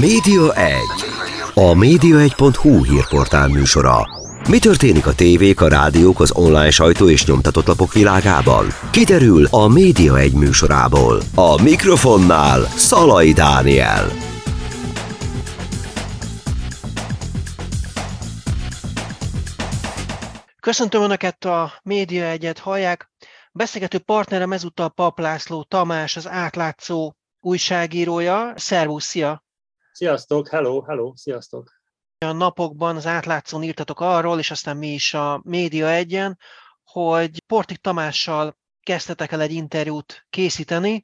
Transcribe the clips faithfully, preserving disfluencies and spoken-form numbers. Média egy. A média egy pont hu hírportál műsora. Mi történik a tévék, a rádiók, az online sajtó és nyomtatott lapok világában? Kiderül a Média egy műsorából. A mikrofonnál Szalai Dániel. Köszöntöm Önöket, a Média egyet hallják. Beszélgető partnerem ezúttal Pap László Tamás, az átlátszó újságírója. Szervusz, szia! Sziasztok, hello, hello, sziasztok! A napokban az átlátszón írtatok arról, és aztán mi is a Média egyen, hogy Portik Tamással kezdtetek el egy interjút készíteni,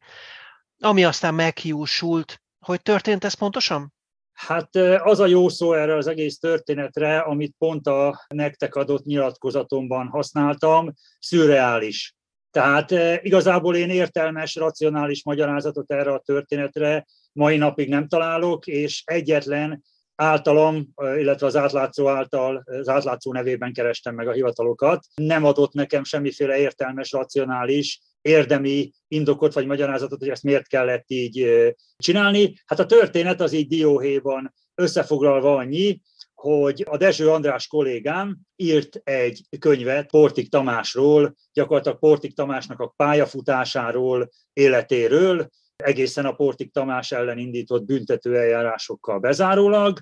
ami aztán meghiúsult. Hogy történt ez pontosan? Hát az a jó szó erre az egész történetre, amit pont a nektek adott nyilatkozatomban használtam, szürreális. Tehát igazából én értelmes, racionális magyarázatot erre a történetre mai napig nem találok, és egyetlen általam, illetve az átlátszó által, az átlátszó nevében kerestem meg a hivatalokat, nem adott nekem semmiféle értelmes, racionális, érdemi indokot vagy magyarázatot, hogy ezt miért kellett így csinálni. Hát a történet az így dióhéjban összefoglalva annyi, hogy a Dezső András kollégám írt egy könyvet Portik Tamásról, gyakorlatilag Portik Tamásnak a pályafutásáról, életéről, egészen a Portik Tamás ellen indított büntetőeljárásokkal bezárólag,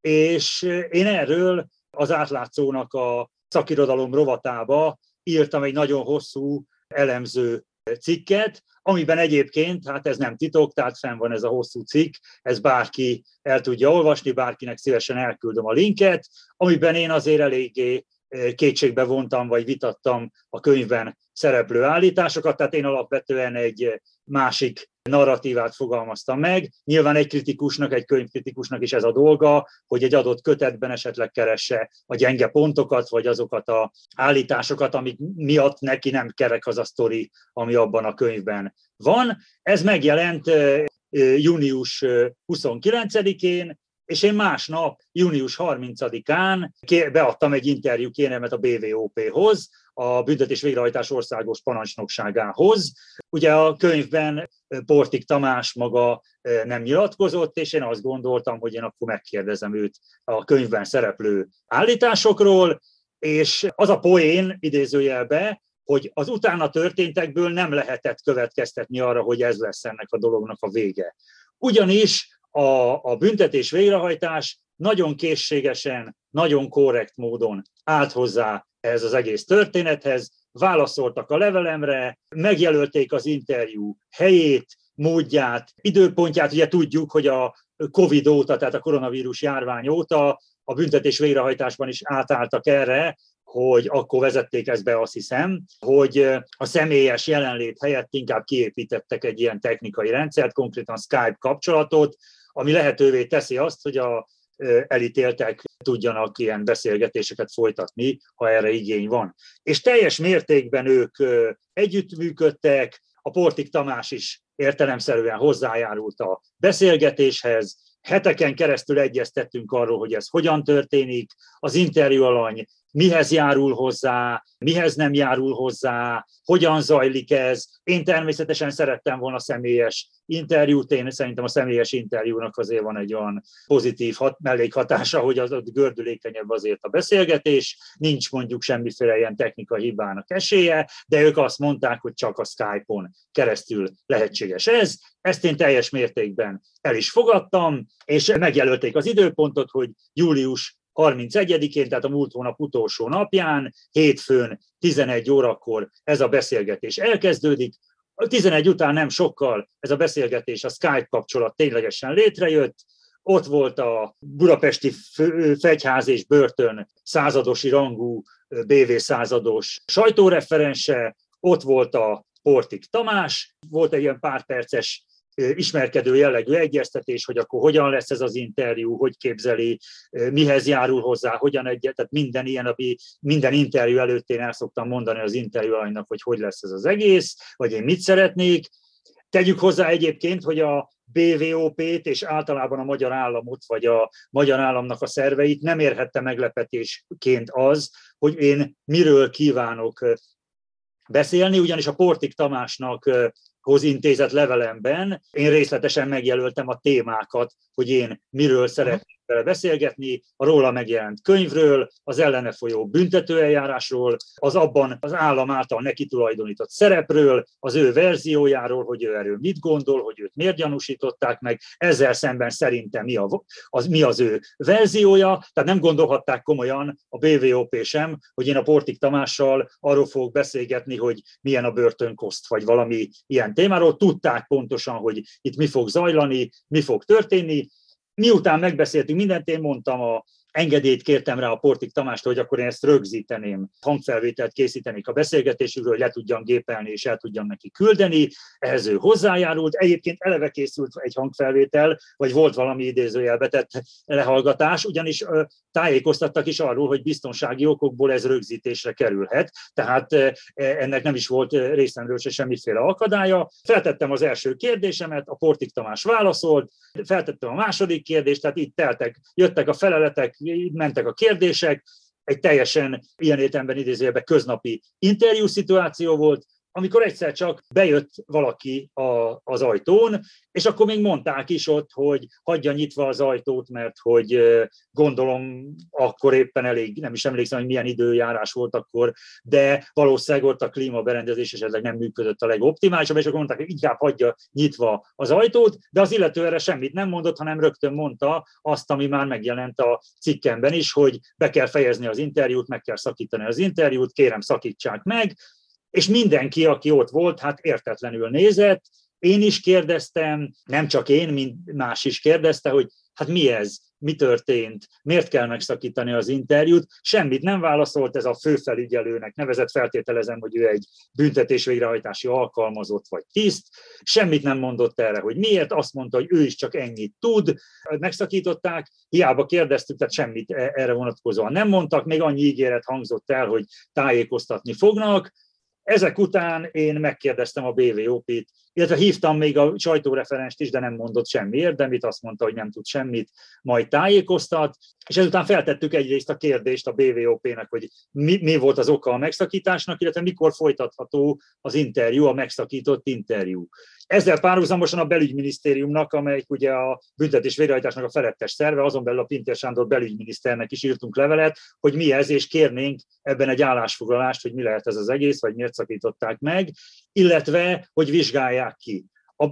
és én erről az átlátszónak a szakirodalom rovatába írtam egy nagyon hosszú elemző cikket, amiben egyébként, hát ez nem titok, tehát fenn van ez a hosszú cikk, ez bárki el tudja olvasni, bárkinek szívesen elküldöm a linket, amiben én azért eléggé kétségbe vontam, vagy vitattam a könyvben szereplő állításokat, tehát én alapvetően egy másik narratívát fogalmaztam meg. Nyilván egy kritikusnak, egy könyvkritikusnak is ez a dolga, hogy egy adott kötetben esetleg keresse a gyenge pontokat, vagy azokat az állításokat, amik miatt neki nem kerek az a sztori, ami abban a könyvben van. Ez megjelent június huszonkilencedikén, és én másnap, június harmincadikán beadtam egy interjú kérelmet a bé vé o péhoz, a Büntetés Végrehajtás Országos Parancsnokságához. Ugye a könyvben Portik Tamás maga nem nyilatkozott, és én azt gondoltam, hogy én akkor megkérdezem őt a könyvben szereplő állításokról, és az a poén, idézőjelbe, hogy az utána történtekből nem lehetett következtetni arra, hogy ez lesz ennek a dolognak a vége. Ugyanis A, a büntetés végrehajtás nagyon készségesen, nagyon korrekt módon állt hozzá ez az egész történethez, válaszoltak a levelemre, megjelölték az interjú helyét, módját, időpontját, ugye tudjuk, hogy a Covid óta, tehát a koronavírus járvány óta a büntetés végrehajtásban is átálltak erre, hogy akkor vezették ezt be, azt hiszem, hogy a személyes jelenlét helyett inkább kiépítettek egy ilyen technikai rendszert, konkrétan Skype kapcsolatot, ami lehetővé teszi azt, hogy a elítéltek tudjanak ilyen beszélgetéseket folytatni, ha erre igény van. És teljes mértékben ők együttműködtek, a Portik Tamás is értelemszerűen hozzájárult a beszélgetéshez, heteken keresztül egyeztettünk arról, hogy ez hogyan történik, az interjú alany mihez járul hozzá, mihez nem járul hozzá, hogyan zajlik ez. Én természetesen szerettem volna személyes interjút, én szerintem a személyes interjúnak azért van egy olyan pozitív hat, mellékhatása, hogy az gördülékenyebb azért a beszélgetés, nincs mondjuk semmiféle ilyen technikai hibának esélye, de ők azt mondták, hogy csak a Skype-on keresztül lehetséges ez. Ezt én teljes mértékben el is fogadtam, és megjelölték az időpontot, hogy július harmincegyedikén, tehát a múlt hónap utolsó napján, hétfőn tizenegy órakor ez a beszélgetés elkezdődik. tizenegy után nem sokkal ez a beszélgetés, a Skype kapcsolat ténylegesen létrejött. Ott volt a budapesti fegyház és börtön századosi rangú bé vé százados sajtóreferense, ott volt a Portik Tamás, volt egy ilyen pár perces ismerkedő jellegű egyeztetés, hogy akkor hogyan lesz ez az interjú, hogy képzeli, mihez járul hozzá, hogyan egyet, tehát minden ilyen napi, minden interjú előtt én el szoktam mondani az interjú alanynak, hogy hogy lesz ez az egész, vagy én mit szeretnék. Tegyük hozzá egyébként, hogy a bé vé o pét és általában a magyar államot, vagy a magyar államnak a szerveit nem érhette meglepetésként az, hogy én miről kívánok beszélni, ugyanis a Portik Tamásnak hoz intézett levelemben én részletesen megjelöltem a témákat, hogy én miről szeretnék vele beszélgetni, a róla megjelent könyvről, az ellene folyó büntetőeljárásról, az abban az állam által neki tulajdonított szerepről, az ő verziójáról, hogy ő erről mit gondol, hogy őt miért gyanúsították meg, ezzel szemben szerintem mi, a, az, mi az ő verziója, tehát nem gondolhatták komolyan a bé vé o pé sem, hogy én a Portik Tamással arról fogok beszélgetni, hogy milyen a börtönkoszt, vagy valami ilyen témáról, tudták pontosan, hogy itt mi fog zajlani, mi fog történni. Miután megbeszéltünk mindent, én mondtam, a, engedélyt kértem rá a Portik Tamástól, hogy akkor én ezt rögzíteném, hangfelvételt készítenék a beszélgetésükről, hogy le tudjam gépelni és el tudjam neki küldeni. Ehhez ő hozzájárult. Egyébként eleve készült egy hangfelvétel, vagy volt valami idézőjelbe tett lehallgatás, ugyanis tájékoztattak is arról, hogy biztonsági okokból ez rögzítésre kerülhet, tehát ennek nem is volt részemről se semmiféle akadálya. Feltettem az első kérdésemet, a Portik Tamás válaszolt, feltettem a második kérdést, tehát itt teltek, jöttek a feleletek, mentek a kérdések, egy teljesen ilyen értelemben idézőjelben köznapi interjú szituáció volt, amikor egyszer csak bejött valaki a, az ajtón, és akkor még mondták is ott, hogy hagyja nyitva az ajtót, mert hogy gondolom akkor éppen elég, nem is emlékszem, hogy milyen időjárás volt akkor, de valószínűleg ott a klímaberendezés esetleg nem működött a legoptimálisabb, és akkor mondták, hogy inkább hagyja nyitva az ajtót, de az illető erre semmit nem mondott, hanem rögtön mondta azt, ami már megjelent a cikkemben is, hogy be kell fejezni az interjút, meg kell szakítani az interjút, kérem szakítsák meg. És mindenki, aki ott volt, hát értetlenül nézett, én is kérdeztem, nem csak én, mint más is kérdezte, hogy hát mi ez, mi történt, miért kell megszakítani az interjút, semmit nem válaszolt, ez a főfelügyelőnek nevezett, feltételezem, hogy ő egy büntetés végrehajtási alkalmazott vagy tiszt, semmit nem mondott erre, hogy miért, azt mondta, hogy ő is csak ennyit tud, megszakították, hiába kérdeztük, tehát semmit erre vonatkozóan nem mondtak, még annyi ígéret hangzott el, hogy tájékoztatni fognak. Ezek után én megkérdeztem a bé vé o pét, illetve hívtam még a sajtóreferenst is, de nem mondott semmi érdemit, azt mondta, hogy nem tud semmit, majd tájékoztat, és ezután feltettük egyrészt a kérdést a bé vé o pének, hogy mi, mi volt az oka a megszakításnak, illetve mikor folytatható az interjú, a megszakított interjú. Ezzel párhuzamosan a belügyminisztériumnak, amelyik ugye a büntetés végrehajtásnak a felettes szerve, azon belül a Pintér Sándor belügyminiszternek is írtunk levelet, hogy mi ez, és kérnénk ebben egy állásfoglalást, hogy mi lehet ez az egész, vagy miért szakították meg, illetve hogy vizsgálják ki. A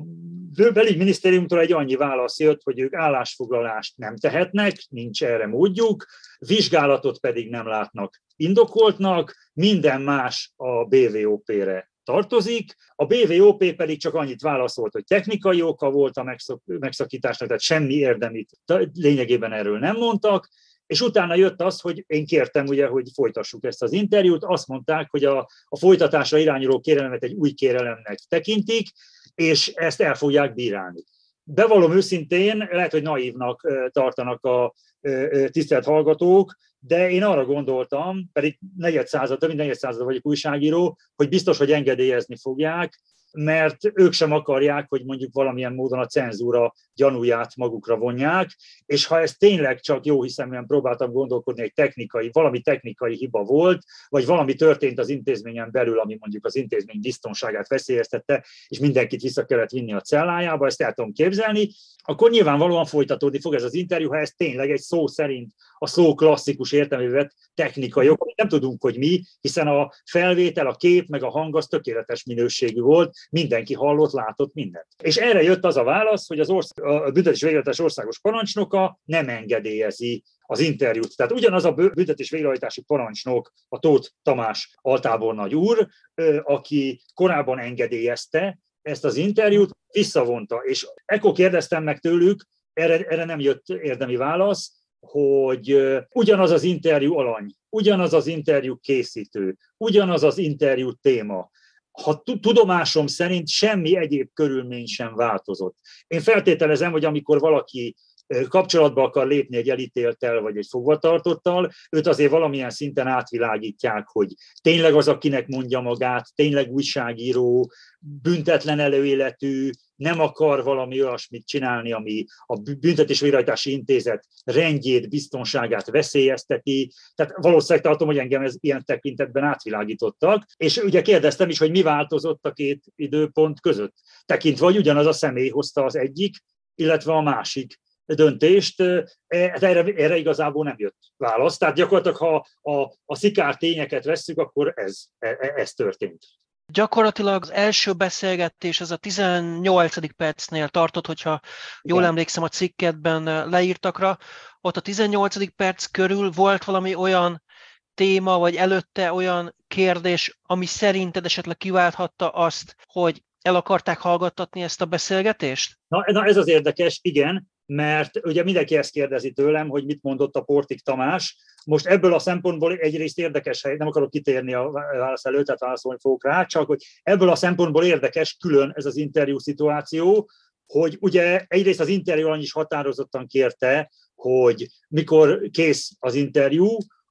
belügyminisztériumtól egy annyi válasz jött, hogy ők állásfoglalást nem tehetnek, nincs erre módjuk, vizsgálatot pedig nem látnak indokoltnak, minden más a bé vé o pére tartozik. A bé vé o pé pedig csak annyit válaszolt, hogy technikai oka volt a megszakításnak, tehát semmi érdemit lényegében erről nem mondtak, és utána jött az, hogy én kértem, ugye, hogy folytassuk ezt az interjút, azt mondták, hogy a, a folytatásra irányuló kérelemet egy új kérelemnek tekintik, és ezt el fogják bírálni. Bevallom őszintén, lehet, hogy naívnak tartanak a tisztelt hallgatók, de én arra gondoltam, pedig negyed század, több mint negyed század vagyok újságíró, hogy biztos, hogy engedélyezni fogják, mert ők sem akarják, hogy mondjuk valamilyen módon a cenzúra gyanúját magukra vonják, és ha ez tényleg csak jó hiszeműen próbáltam gondolkodni, egy technikai, valami technikai hiba volt, vagy valami történt az intézményen belül, ami mondjuk az intézmény biztonságát veszélyeztette, és mindenkit vissza kellett vinni a cellájába, ezt el tudom képzelni, akkor nyilvánvalóan folytatódni fog ez az interjú, ha ez tényleg egy szó szerint a szó klasszikus értelmével technikai ok, nem tudunk, hogy mi, hiszen a felvétel, a kép, meg a hang az tökéletes minőségű volt, mindenki hallott, látott mindent. És erre jött az a válasz, hogy az orsz- a Büntetés Végrehajtás Országos Parancsnoka nem engedélyezi az interjút. Tehát ugyanaz a büntetés végrehajtási parancsnok, a Tóth Tamás Altábornagy úr, aki korábban engedélyezte ezt az interjút, visszavonta. És ekkor kérdeztem meg tőlük, erre, erre nem jött érdemi válasz, hogy ugyanaz az interjú alany, ugyanaz az interjú készítő, ugyanaz az interjú téma. Ha tudomásom szerint semmi egyéb körülmény sem változott. Én feltételezem, hogy amikor valaki kapcsolatba akar lépni egy elítélttel vagy egy fogvatartottal, őt azért valamilyen szinten átvilágítják, hogy tényleg az, akinek mondja magát, tényleg újságíró, büntetlen előéletű, nem akar valami olyasmit csinálni, ami a Büntetés Végrehajtási Intézet rendjét, biztonságát veszélyezteti. Tehát valószínűleg tartom, hogy engem ez ilyen tekintetben átvilágítottak. És ugye kérdeztem is, hogy mi változott a két időpont között. Tekintve, hogy ugyanaz a személy hozta az egyik, illetve a másik döntést, erre, erre igazából nem jött válasz. Tehát gyakorlatilag, ha a, a szikár tényeket vesszük, akkor ez, ez történt. Gyakorlatilag az első beszélgetés, ez a tizennyolcadik percnél tartott, hogyha jól Igen. emlékszem a cikketben leírtakra. Ott a tizennyolcadik perc körül volt valami olyan téma, vagy előtte olyan kérdés, ami szerinted esetleg kiválthatta azt, hogy el akarták hallgattatni ezt a beszélgetést? Na, na ez az érdekes, igen, mert ugye mindenki ezt kérdezi tőlem, hogy mit mondott a Portik Tamás. Most ebből a szempontból egyrészt érdekes, nem akarok kitérni a válasz előtt, tehát válaszolni fogok rá, csak hogy ebből a szempontból érdekes külön ez az interjú szituáció, hogy ugye egyrészt az interjú alany is határozottan kérte, hogy mikor kész az interjú,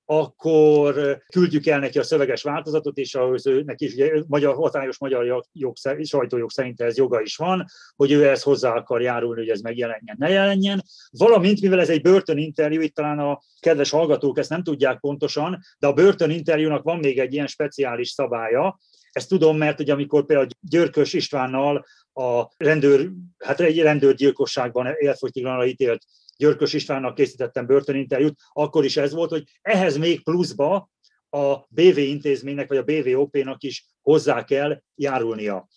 akkor küldjük el neki a szöveges változatot, és az ő, neki is ugye, magyar, hatályos magyar jog, sajtójog szerint ez joga is van, hogy ő ezt hozzá akar járulni, hogy ez megjelenjen, ne jelenjen. Valamint, mivel ez egy börtöninterjú, itt talán a kedves hallgatók ezt nem tudják pontosan, de a börtöninterjúnak van még egy ilyen speciális szabálya. Ezt tudom, mert ugye, amikor például Györkös Istvánnal a rendőr, hát egy rendőrgyilkosságban életfogytiglanra ítélt Györkös Istvánnak készítettem börtöninterjút, akkor is ez volt, hogy ehhez még pluszba a bé vé intézménynek, vagy a bé vé o pé-nak is hozzá kell járulnia.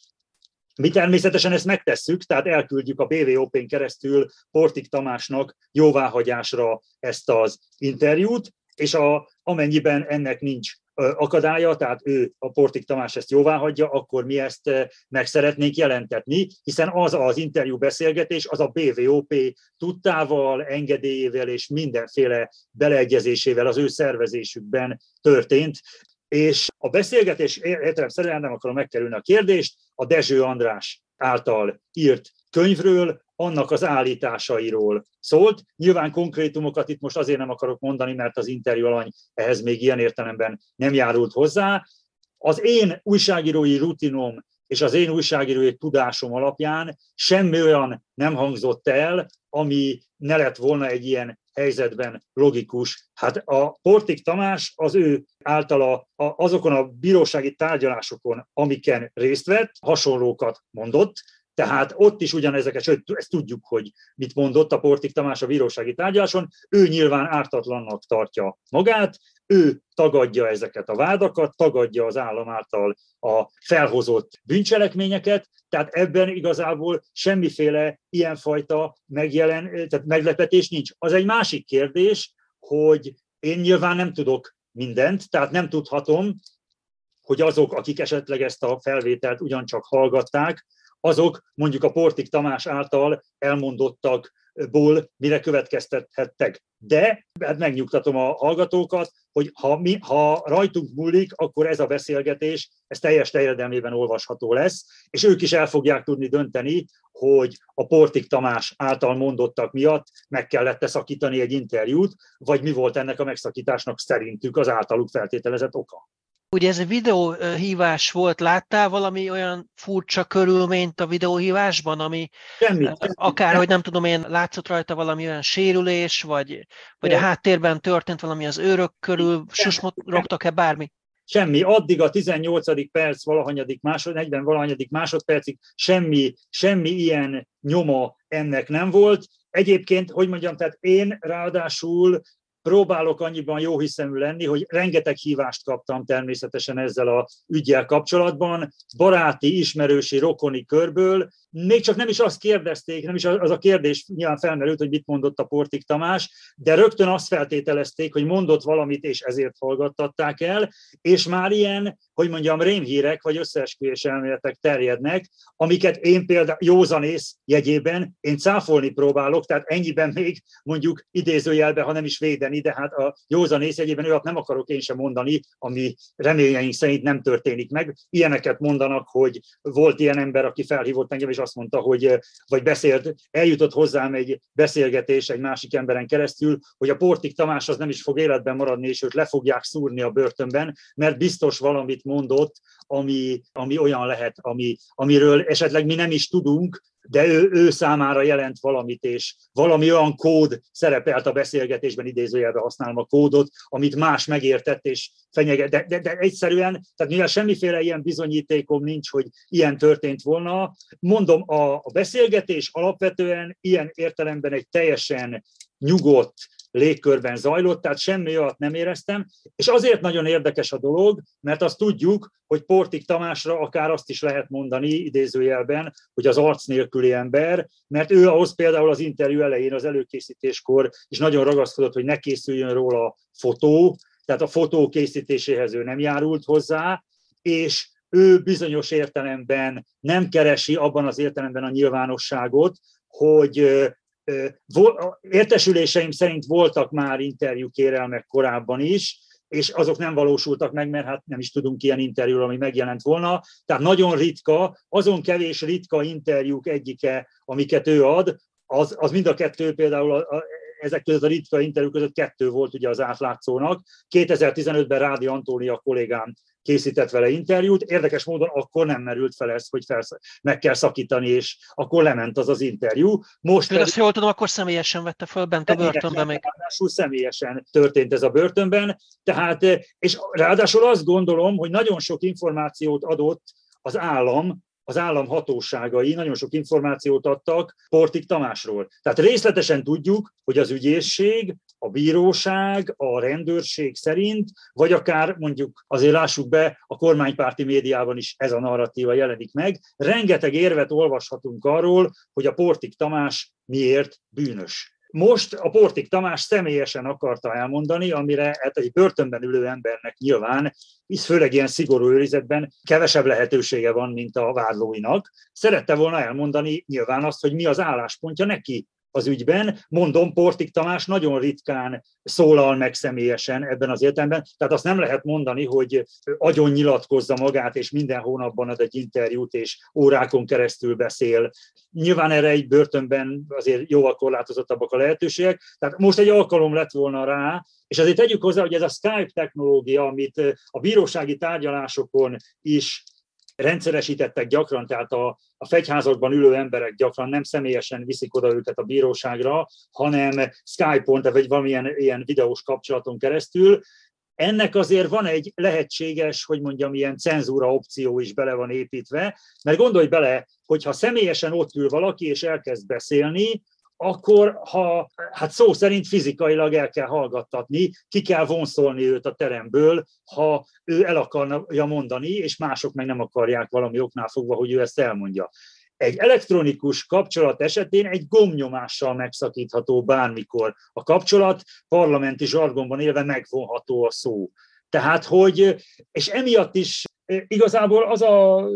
Mi természetesen ezt megtesszük, tehát elküldjük a bé vé o pé-n keresztül Portik Tamásnak jóváhagyásra ezt az interjút, és a, amennyiben ennek nincs akadálya, tehát ő, a Portik Tamás ezt jóváhagyja, akkor mi ezt meg szeretnénk jelentetni, hiszen az az interjú beszélgetés, az a bé vé o pé tudtával, engedélyével és mindenféle beleegyezésével az ő szervezésükben történt, és a beszélgetés, értelemszerűen nem akarom megkerülni a kérdést, a Dezső András által írt könyvről, annak az állításairól szólt. Nyilván konkrétumokat itt most azért nem akarok mondani, mert az interjú alany ehhez még ilyen értelemben nem járult hozzá. Az én újságírói rutinom és az én újságírói tudásom alapján semmi olyan nem hangzott el, ami ne lett volna egy ilyen helyzetben logikus. Hát a Portik Tamás az ő általa azokon a bírósági tárgyalásokon, amiken részt vett, hasonlókat mondott. Tehát ott is ugyanezeket, sőt, ezt tudjuk, hogy mit mondott a Portik Tamás a bírósági tárgyaláson, ő nyilván ártatlannak tartja magát, ő tagadja ezeket a vádakat, tagadja az állam által a felhozott bűncselekményeket, tehát ebben igazából semmiféle ilyenfajta megjelen, tehát meglepetés nincs. Az egy másik kérdés, hogy én nyilván nem tudok mindent, tehát nem tudhatom, hogy azok, akik esetleg ezt a felvételt ugyancsak hallgatták, azok mondjuk a Portik Tamás által elmondottakból mire következtethettek. De hát megnyugtatom a hallgatókat, hogy ha, mi, ha rajtunk múlik, akkor ez a beszélgetés ez teljes terjedelmében olvasható lesz, és ők is el fogják tudni dönteni, hogy a Portik Tamás által mondottak miatt meg kellett szakítani egy interjút, vagy mi volt ennek a megszakításnak szerintük az általuk feltételezett oka. Ugye ez egy videóhívás volt, láttál valami olyan furcsa körülményt a videóhívásban, ami semmit, akárhogy nem tudom én, látszott rajta valami olyan sérülés, vagy, vagy a háttérben történt valami az őrök körül, susmorogtak-e bármi? Semmi. Addig a tizennyolcadik perc, valahanyadik másod, negyven valahanyadik másodpercig semmi, semmi ilyen nyoma ennek nem volt. Egyébként, hogy mondjam, tehát én ráadásul próbálok annyiban jóhiszemű lenni, hogy rengeteg hívást kaptam természetesen ezzel a üggyel kapcsolatban, baráti, ismerősi, rokoni körből. Még csak nem is azt kérdezték, nem is az a kérdés nyilván felmerült, hogy mit mondott a Portik Tamás, de rögtön azt feltételezték, hogy mondott valamit, és ezért hallgattatták el, és már ilyen, hogy mondjam, rémhírek vagy összeesküvés elméletek terjednek, amiket én például józanész jegyében én cáfolni próbálok, tehát ennyiben még mondjuk idézőjelben, ha nem is védeni, de hát a józanész jegyében olyat nem akarok én sem mondani, ami reményeink szerint nem történik meg. Ilyeneket mondanak, hogy volt ilyen ember, aki felhívott engem, és azt mondta, hogy vagy beszélt, eljutott hozzám egy beszélgetés egy másik emberen keresztül, hogy a Portik Tamás az nem is fog életben maradni, és őt le fogják szúrni a börtönben, mert biztos valamit mondott, ami, ami olyan lehet, ami, amiről esetleg mi nem is tudunk, de ő, ő számára jelent valamit, és valami olyan kód szerepelt a beszélgetésben, idézőjelben használom a kódot, amit más megértett és fenyeget. De, de, de egyszerűen, tehát mivel semmiféle ilyen bizonyítékom nincs, hogy ilyen történt volna, mondom, a, a beszélgetés alapvetően ilyen értelemben egy teljesen nyugodt légkörben zajlott, tehát semmi olyat nem éreztem, és azért nagyon érdekes a dolog, mert azt tudjuk, hogy Portik Tamásra akár azt is lehet mondani, idézőjelben, hogy az arc nélküli ember, mert ő ahhoz például az interjú elején, az előkészítéskor is nagyon ragaszkodott, hogy ne készüljön róla fotó, tehát a fotó készítéséhez ő nem járult hozzá, és ő bizonyos értelemben nem keresi abban az értelemben a nyilvánosságot, hogy értesüléseim szerint voltak már interjúkérelmek korábban is, és azok nem valósultak meg, mert hát nem is tudunk ilyen interjúról, ami megjelent volna. Tehát nagyon ritka, azon kevés ritka interjúk egyike, amiket ő ad, az, az mind a kettő például, a, a, ezek között a ritka interjú között kettő volt ugye az átlátszónak. kétezer-tizenötben Rádi Antónia kollégám készített vele interjút, érdekes módon akkor nem merült fel ez, hogy felsz... meg kell szakítani, és akkor lement az az interjú. Most pedig... Azt jól tudom, akkor személyesen vette föl bent a börtönben még. Ráadásul személyesen történt ez a börtönben, tehát, és ráadásul azt gondolom, hogy nagyon sok információt adott az állam, az állam hatóságai nagyon sok információt adtak Portik Tamásról. Tehát részletesen tudjuk, hogy az ügyészség, a bíróság, a rendőrség szerint, vagy akár mondjuk, azért lássuk be, a kormánypárti médiában is ez a narratíva jelenik meg. Rengeteg érvet olvashatunk arról, hogy a Portik Tamás miért bűnös. Most a Portik Tamás személyesen akarta elmondani, amire hát egy börtönben ülő embernek nyilván, hisz főleg ilyen szigorú őrizetben kevesebb lehetősége van, mint a vádlóinak. Szerette volna elmondani nyilván azt, hogy mi az álláspontja neki az ügyben. Mondom, Portik Tamás nagyon ritkán szólal meg személyesen ebben az értelemben, tehát azt nem lehet mondani, hogy agyon nyilatkozza magát, és minden hónapban ad egy interjút, és órákon keresztül beszél. Nyilván erre egy börtönben azért jóval korlátozottabbak a lehetőségek, tehát most egy alkalom lett volna rá, és azért tegyük hozzá, hogy ez a Skype technológia, amit a bírósági tárgyalásokon is rendszeresítettek gyakran, tehát a, a fegyházakban ülő emberek gyakran nem személyesen viszik oda őket a bíróságra, hanem Skype-on, tehát vagy valamilyen ilyen videós kapcsolaton keresztül. Ennek azért van egy lehetséges, hogy mondjam, ilyen cenzúra opció is bele van építve, mert gondolj bele, hogyha személyesen ott ül valaki és elkezd beszélni, akkor ha, hát szó szerint fizikailag el kell hallgattatni, ki kell vonszolni őt a teremből, ha ő el akarja mondani, és mások meg nem akarják valami oknál fogva, hogy ő ezt elmondja. Egy elektronikus kapcsolat esetén egy gombnyomással megszakítható bármikor a kapcsolat, parlamenti zsargonban élve megvonható a szó. Tehát, hogy, és emiatt is igazából az a...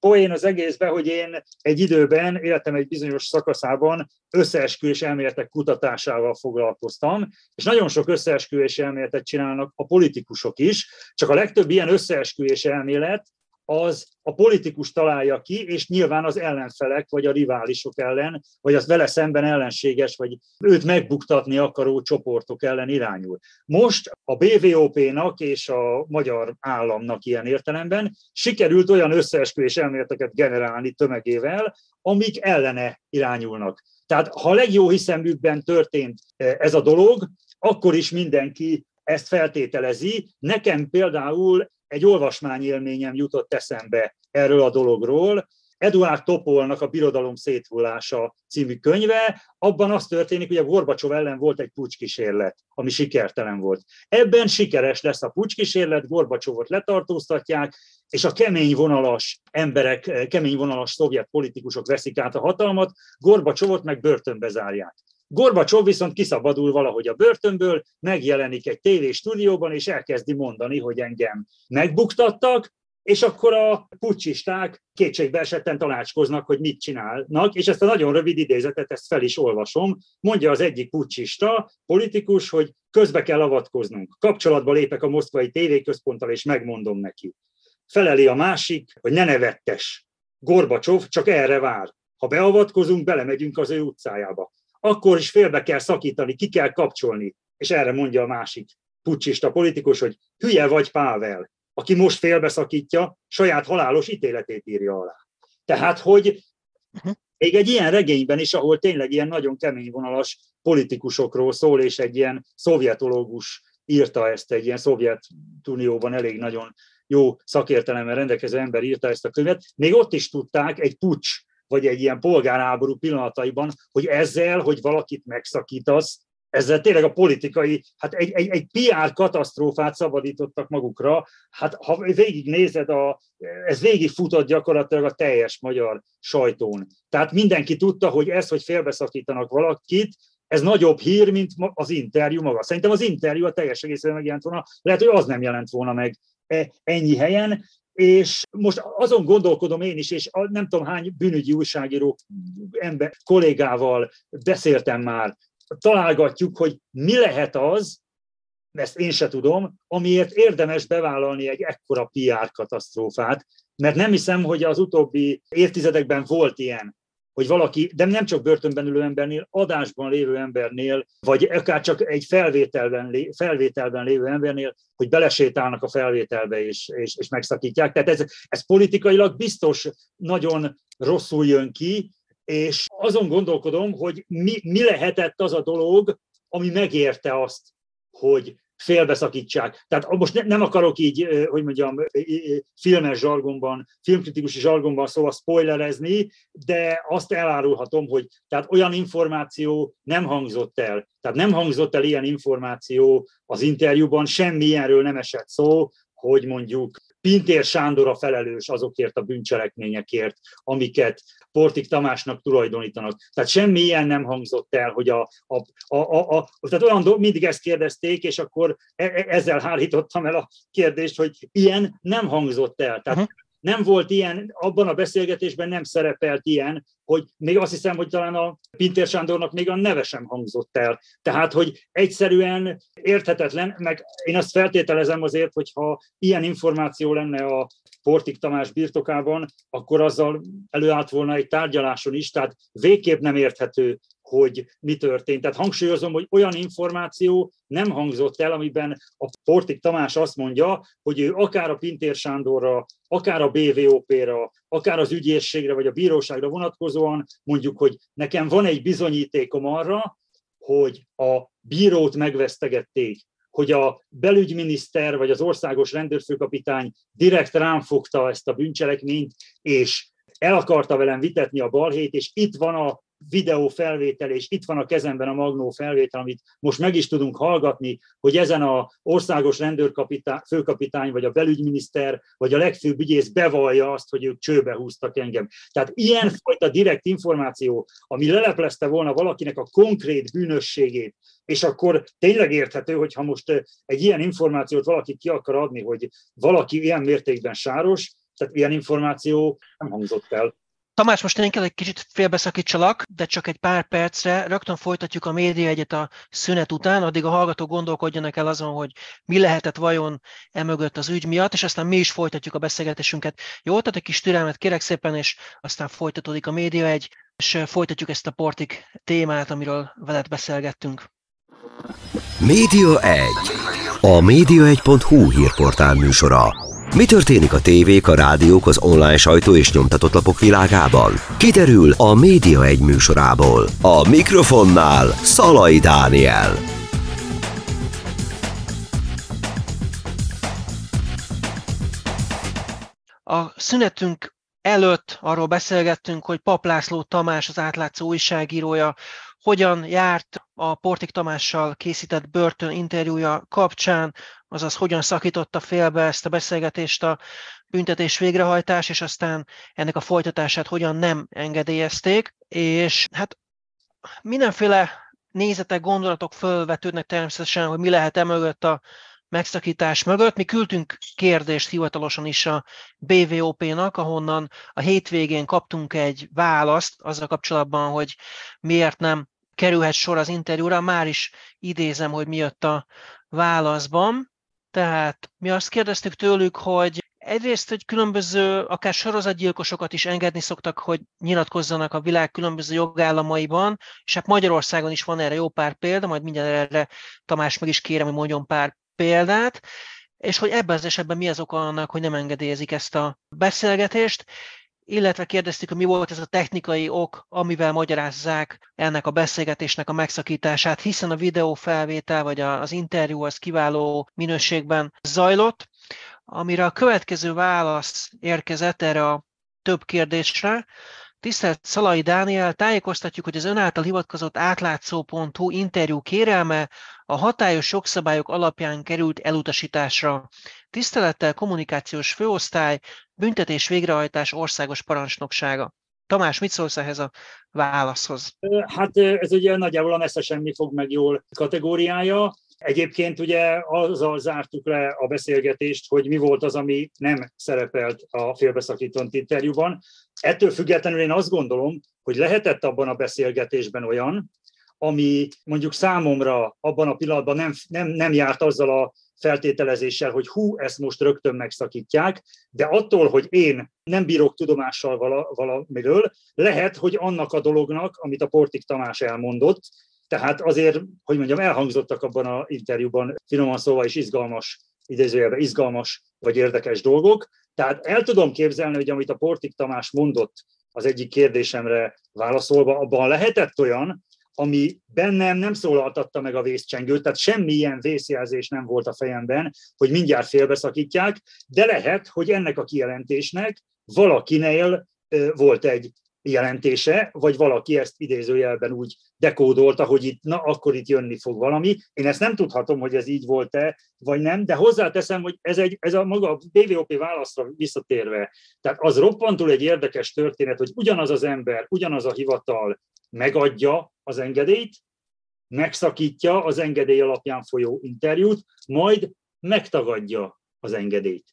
poén az egészben, hogy én egy időben, életem egy bizonyos szakaszában összeesküvés elméletek kutatásával foglalkoztam, és nagyon sok összeesküvés elméletet csinálnak a politikusok is, csak a legtöbb ilyen összeesküvés elmélet az a politikus találja ki, és nyilván az ellenfelek, vagy a riválisok ellen, vagy az vele szemben ellenséges, vagy őt megbuktatni akaró csoportok ellen irányul. Most a bé vé o pé-nak és a magyar államnak ilyen értelemben sikerült olyan összeesküvés elméleteket generálni tömegével, amik ellene irányulnak. Tehát ha legjó hiszemükben történt ez a dolog, akkor is mindenki ezt feltételezi. Nekem például egy olvasmányélményem jutott eszembe erről a dologról. Eduard Topolnak a Birodalom Szétvullása című könyve, abban az történik, hogy a Gorbacsov ellen volt egy pucskísérlet, ami sikertelen volt. Ebben sikeres lesz a pucskísérlet, Gorbacsovot letartóztatják, és a kemény vonalas emberek, kemény vonalas szovjet politikusok veszik át a hatalmat, Gorbacsovot meg börtönbe zárják. Gorbacsov viszont kiszabadul valahogy a börtönből, megjelenik egy tévéstúdióban, és elkezdi mondani, hogy engem megbuktattak, és akkor a pucsisták kétségbe esetten tanácskoznak, hogy mit csinálnak, és ezt a nagyon rövid idézetet, ezt fel is olvasom, mondja az egyik pucsista politikus, hogy közbe kell avatkoznunk, kapcsolatba lépek a moszkvai tévéközponttal, és megmondom neki. Feleli a másik, hogy ne nevettes. Gorbacsov csak erre vár. Ha beavatkozunk, belemegyünk az ő utcájába. Akkor is félbe kell szakítani, ki kell kapcsolni. És erre mondja a másik puccsista politikus, hogy hülye vagy Pável, aki most félbeszakítja, saját halálos ítéletét írja alá. Tehát, hogy még egy ilyen regényben is, ahol tényleg ilyen nagyon kemény vonalas politikusokról szól, és egy ilyen szovjetológus írta ezt, egy ilyen Szovjetunióban elég nagyon jó szakértelemmel rendelkező ember írta ezt a könyvet, még ott is tudták egy puccs, vagy egy ilyen polgárháború pillanataiban, hogy ezzel, hogy valakit megszakítasz, ezzel tényleg a politikai, hát egy, egy, egy pé er katasztrófát szabadítottak magukra, hát ha végignézed, a, ez végigfutott gyakorlatilag a teljes magyar sajtón. Tehát mindenki tudta, hogy ez, hogy félbeszakítanak valakit, ez nagyobb hír, mint az interjú maga. Szerintem az interjú a teljes egészében megjelent volna, lehet, hogy az nem jelent volna meg ennyi helyen, és most azon gondolkodom én is, és nem tudom hány bűnügyi újságíró ember, kollégával beszéltem már, találgatjuk, hogy mi lehet az, ezt én se tudom, amiért érdemes bevállalni egy ekkora pé er katasztrófát, mert nem hiszem, hogy az utóbbi évtizedekben volt ilyen, hogy valaki, de nem csak börtönben ülő embernél, adásban lévő embernél, vagy akár csak egy felvételben, lé, felvételben lévő embernél, hogy belesétálnak a felvételbe és, és, és megszakítják. Tehát ez, ez politikailag biztos nagyon rosszul jön ki, és azon gondolkodom, hogy mi, mi lehetett az a dolog, ami megérte azt, hogy félbeszakítsák. Tehát most ne, nem akarok így, hogy mondjam, filmes zsargonban, filmkritikusi zsargonban szóval spoilerezni, de azt elárulhatom, hogy tehát olyan információ nem hangzott el. Tehát nem hangzott el ilyen információ az interjúban, semmi ilyenről nem esett szó, hogy mondjuk Pintér Sándor a felelős azokért a bűncselekményekért, amiket Portik Tamásnak tulajdonítanak. Tehát semmi ilyen nem hangzott el, hogy a... a, a, a tehát olyan dolog, mindig ezt kérdezték, és akkor e- ezzel hárítottam el a kérdést, hogy ilyen nem hangzott el. Tehát uh-huh. nem volt ilyen, abban a beszélgetésben nem szerepelt ilyen, hogy még azt hiszem, hogy talán a Pintér Sándornak még a neve sem hangzott el. Tehát, hogy egyszerűen érthetetlen, meg én azt feltételezem azért, hogyha ilyen információ lenne a Portik Tamás birtokában, akkor azzal előállt volna egy tárgyaláson is, tehát végképp nem érthető, hogy mi történt. Tehát hangsúlyozom, hogy olyan információ nem hangzott el, amiben a Portik Tamás azt mondja, hogy ő akár a Pintér Sándorra, akár a bé vé o pé-ra, akár az ügyészségre vagy a bíróságra vonatkozóan mondjuk, hogy nekem van egy bizonyítékom arra, hogy a bírót megvesztegették, hogy a belügyminiszter vagy az országos rendőrfőkapitány direkt rám fogta ezt a bűncselekményt, és el akarta velem vitetni a balhét, és itt van a videó felvétel, és itt van a kezemben a Magnó felvétel, amit most meg is tudunk hallgatni, hogy ezen az országos rendőrkapitány, főkapitány, vagy a belügyminiszter, vagy a legfőbb ügyész bevallja azt, hogy ők csőbe húztak engem. Tehát ilyenfajta direkt információ, ami leleplezte volna valakinek a konkrét bűnösségét, és akkor tényleg érthető, hogyha most egy ilyen információt valaki ki akar adni, hogy valaki ilyen mértékben sáros, tehát ilyen információ nem hangzott el. Tamás, most én kell egy kicsit félbeszakítsalak, de csak egy pár percre. Rögtön folytatjuk a média egyet a szünet után, addig a hallgatók gondolkodjanak el azon, hogy mi lehetett vajon emögött az ügy miatt, és aztán mi is folytatjuk a beszélgetésünket. Jó, tehát egy kis türelmet kérek szépen, és aztán folytatódik a média egy, és folytatjuk ezt a Portik témát, amiről veled beszélgettünk. Média egy. A média egy pont hu hírportál műsora. Mi történik a tévék, a rádiók, az online sajtó és nyomtatott lapok világában? Kiderül a Média egy műsorából. A mikrofonnál Szalai Dániel. A szünetünk előtt arról beszélgettünk, hogy Pap László Tamás, az Átlátszó újságírója, hogyan járt a Portik Tamással készített börtön interjúja kapcsán, azaz hogyan szakította félbe ezt a beszélgetést a büntetés végrehajtás, és aztán ennek a folytatását hogyan nem engedélyezték. És hát mindenféle nézetek, gondolatok fölvetődnek természetesen, hogy mi lehet emögött a megszakítás mögött. Mi küldtünk kérdést hivatalosan is a bé vé o pé-nak, ahonnan a hétvégén kaptunk egy választ azzal kapcsolatban, hogy miért nem kerülhet sor az interjúra. Már is idézem, hogy mi jött a válaszban. Tehát mi azt kérdeztük tőlük, hogy Egyrészt, hogy különböző, akár sorozatgyilkosokat is engedni szoktak, hogy nyilatkozzanak a világ különböző jogállamaiban, és hát Magyarországon is van erre jó pár példa, majd mindjárt erre Tamás meg is kérem, hogy mondjon pár példát, és hogy ebben az esetben mi az oka annak, hogy nem engedélyezik ezt a beszélgetést, illetve kérdeztük, hogy mi volt ez a technikai ok, amivel magyarázzák ennek a beszélgetésnek a megszakítását, hiszen a videófelvétel vagy az interjú az kiváló minőségben zajlott, amire a következő válasz érkezett erre a több kérdésre. Tisztelt Szalai Dániel, tájékoztatjuk, hogy az ön által hivatkozott átlátszó pont hu interjú kérelme a hatályos jogszabályok alapján került elutasításra. Tisztelettel kommunikációs főosztály, Büntetés Végrehajtás Országos Parancsnoksága. Tamás, mit szólsz ehhez a válaszhoz? Hát ez ugye nagyjából a messze semmi fog meg jól kategóriája. Egyébként ugye azzal zártuk le a beszélgetést, hogy mi volt az, ami nem szerepelt a félbeszakított interjúban. Ettől függetlenül én azt gondolom, hogy lehetett abban a beszélgetésben olyan, ami mondjuk számomra abban a pillanatban nem, nem, nem járt azzal a feltételezéssel, hogy hú, ezt most rögtön megszakítják, de attól, hogy én nem bírok tudomással vala, valamiről, lehet, hogy annak a dolognak, amit a Portik Tamás elmondott, tehát azért, hogy mondjam, elhangzottak abban az interjúban, finoman szóval is izgalmas, idézőjelben izgalmas vagy érdekes dolgok. Tehát el tudom képzelni, hogy amit a Portik Tamás mondott az egyik kérdésemre válaszolva, abban lehetett olyan, ami bennem nem szólaltatta meg a vészcsengőt, tehát semmilyen vészjelzés nem volt a fejemben, hogy mindjárt félbeszakítják, de lehet, hogy ennek a kijelentésnek valakinél volt egy jelentése, vagy valaki ezt idézőjelben úgy dekódolta, hogy itt, na, akkor itt jönni fog valami. Én ezt nem tudhatom, hogy ez így volt-e, vagy nem, de hozzáteszem, hogy ez, egy, ez a maga a bé vé o pé válaszra visszatérve. Tehát az roppantul egy érdekes történet, hogy ugyanaz az ember, ugyanaz a hivatal megadja az engedélyt, megszakítja az engedély alapján folyó interjút, majd megtagadja az engedélyt.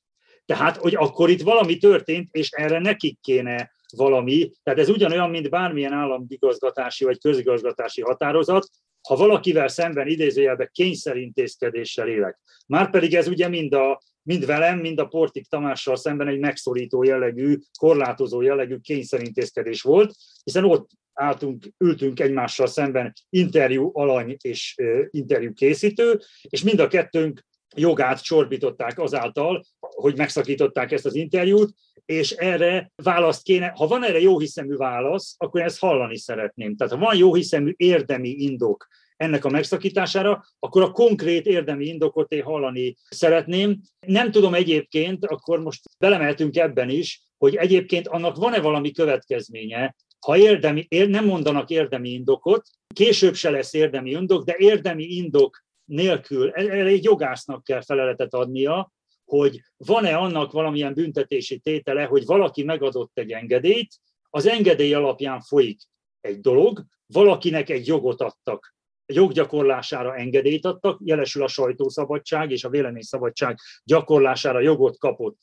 Tehát, hogy akkor itt valami történt, és erre nekik kéne valami, tehát ez ugyanolyan, mint bármilyen államigazgatási vagy közigazgatási határozat, ha valakivel szemben idézőjelben kényszerintézkedéssel élek. Márpedig ez ugye mind, a, mind velem, mind a Portik Tamással szemben egy megszorító jellegű, korlátozó jellegű kényszerintézkedés volt, hiszen ott álltunk, ültünk egymással szemben interjú alany és interjú készítő, és mind a kettőnk jogát csorbították azáltal, hogy megszakították ezt az interjút, és erre választ kéne, ha van erre jóhiszemű válasz, akkor ezt hallani szeretném. Tehát ha van jóhiszemű érdemi indok ennek a megszakítására, akkor a konkrét érdemi indokot én hallani szeretném. Nem tudom egyébként, akkor most belemeltünk ebben is, hogy egyébként annak van-e valami következménye, ha érdemi, ér, nem mondanak érdemi indokot, később se lesz érdemi indok, de érdemi indok nélkül, erre egy jogásznak kell feleletet adnia, hogy van-e annak valamilyen büntetési tétele, hogy valaki megadott egy engedélyt, az engedély alapján folyik egy dolog, valakinek egy jogot adtak, joggyakorlására engedélyt adtak, jelesül a sajtószabadság és a véleményszabadság gyakorlására jogot kapott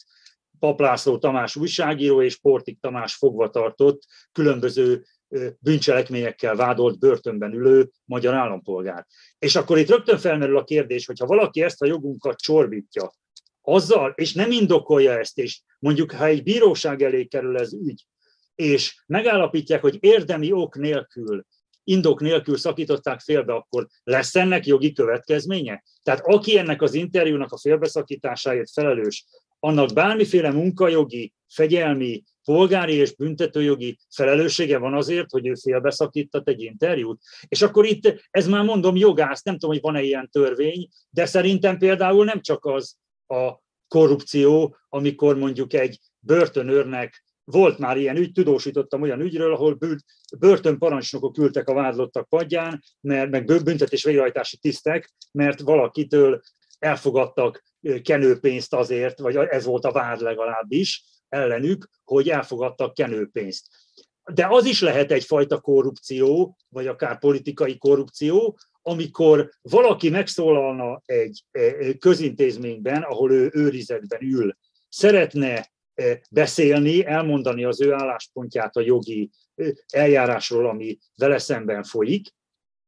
Pap László Tamás újságíró és Portik Tamás fogvatartott, különböző bűncselekményekkel vádolt, börtönben ülő magyar állampolgár. És akkor itt rögtön felmerül a kérdés, hogy ha valaki ezt a jogunkat csorbítja azzal, és nem indokolja ezt, és mondjuk ha egy bíróság elé kerül ez ügy, és megállapítják, hogy érdemi ok nélkül, indok nélkül szakították félbe, akkor lesz ennek jogi következménye? Tehát aki ennek az interjúnak a félbeszakításáért felelős, annak bármiféle munkajogi, fegyelmi, polgári és büntetőjogi felelőssége van azért, hogy ő félbeszakított egy interjút. És akkor itt, ez már mondom jogász, nem tudom, hogy van-e ilyen törvény, de szerintem például nem csak az a korrupció, amikor mondjuk egy börtönőrnek, volt már ilyen ügy, tudósítottam olyan ügyről, ahol börtönparancsnokok ültek a vádlottak padján, mert, meg büntetés végrehajtási tisztek, mert valakitől elfogadtak kenőpénzt azért, vagy ez volt a vád legalábbis ellenük, hogy elfogadtak kenőpénzt. De az is lehet egyfajta korrupció, vagy akár politikai korrupció, amikor valaki megszólalna egy közintézményben, ahol ő őrizetben ül, szeretne beszélni, elmondani az ő álláspontját a jogi eljárásról, ami vele szemben folyik,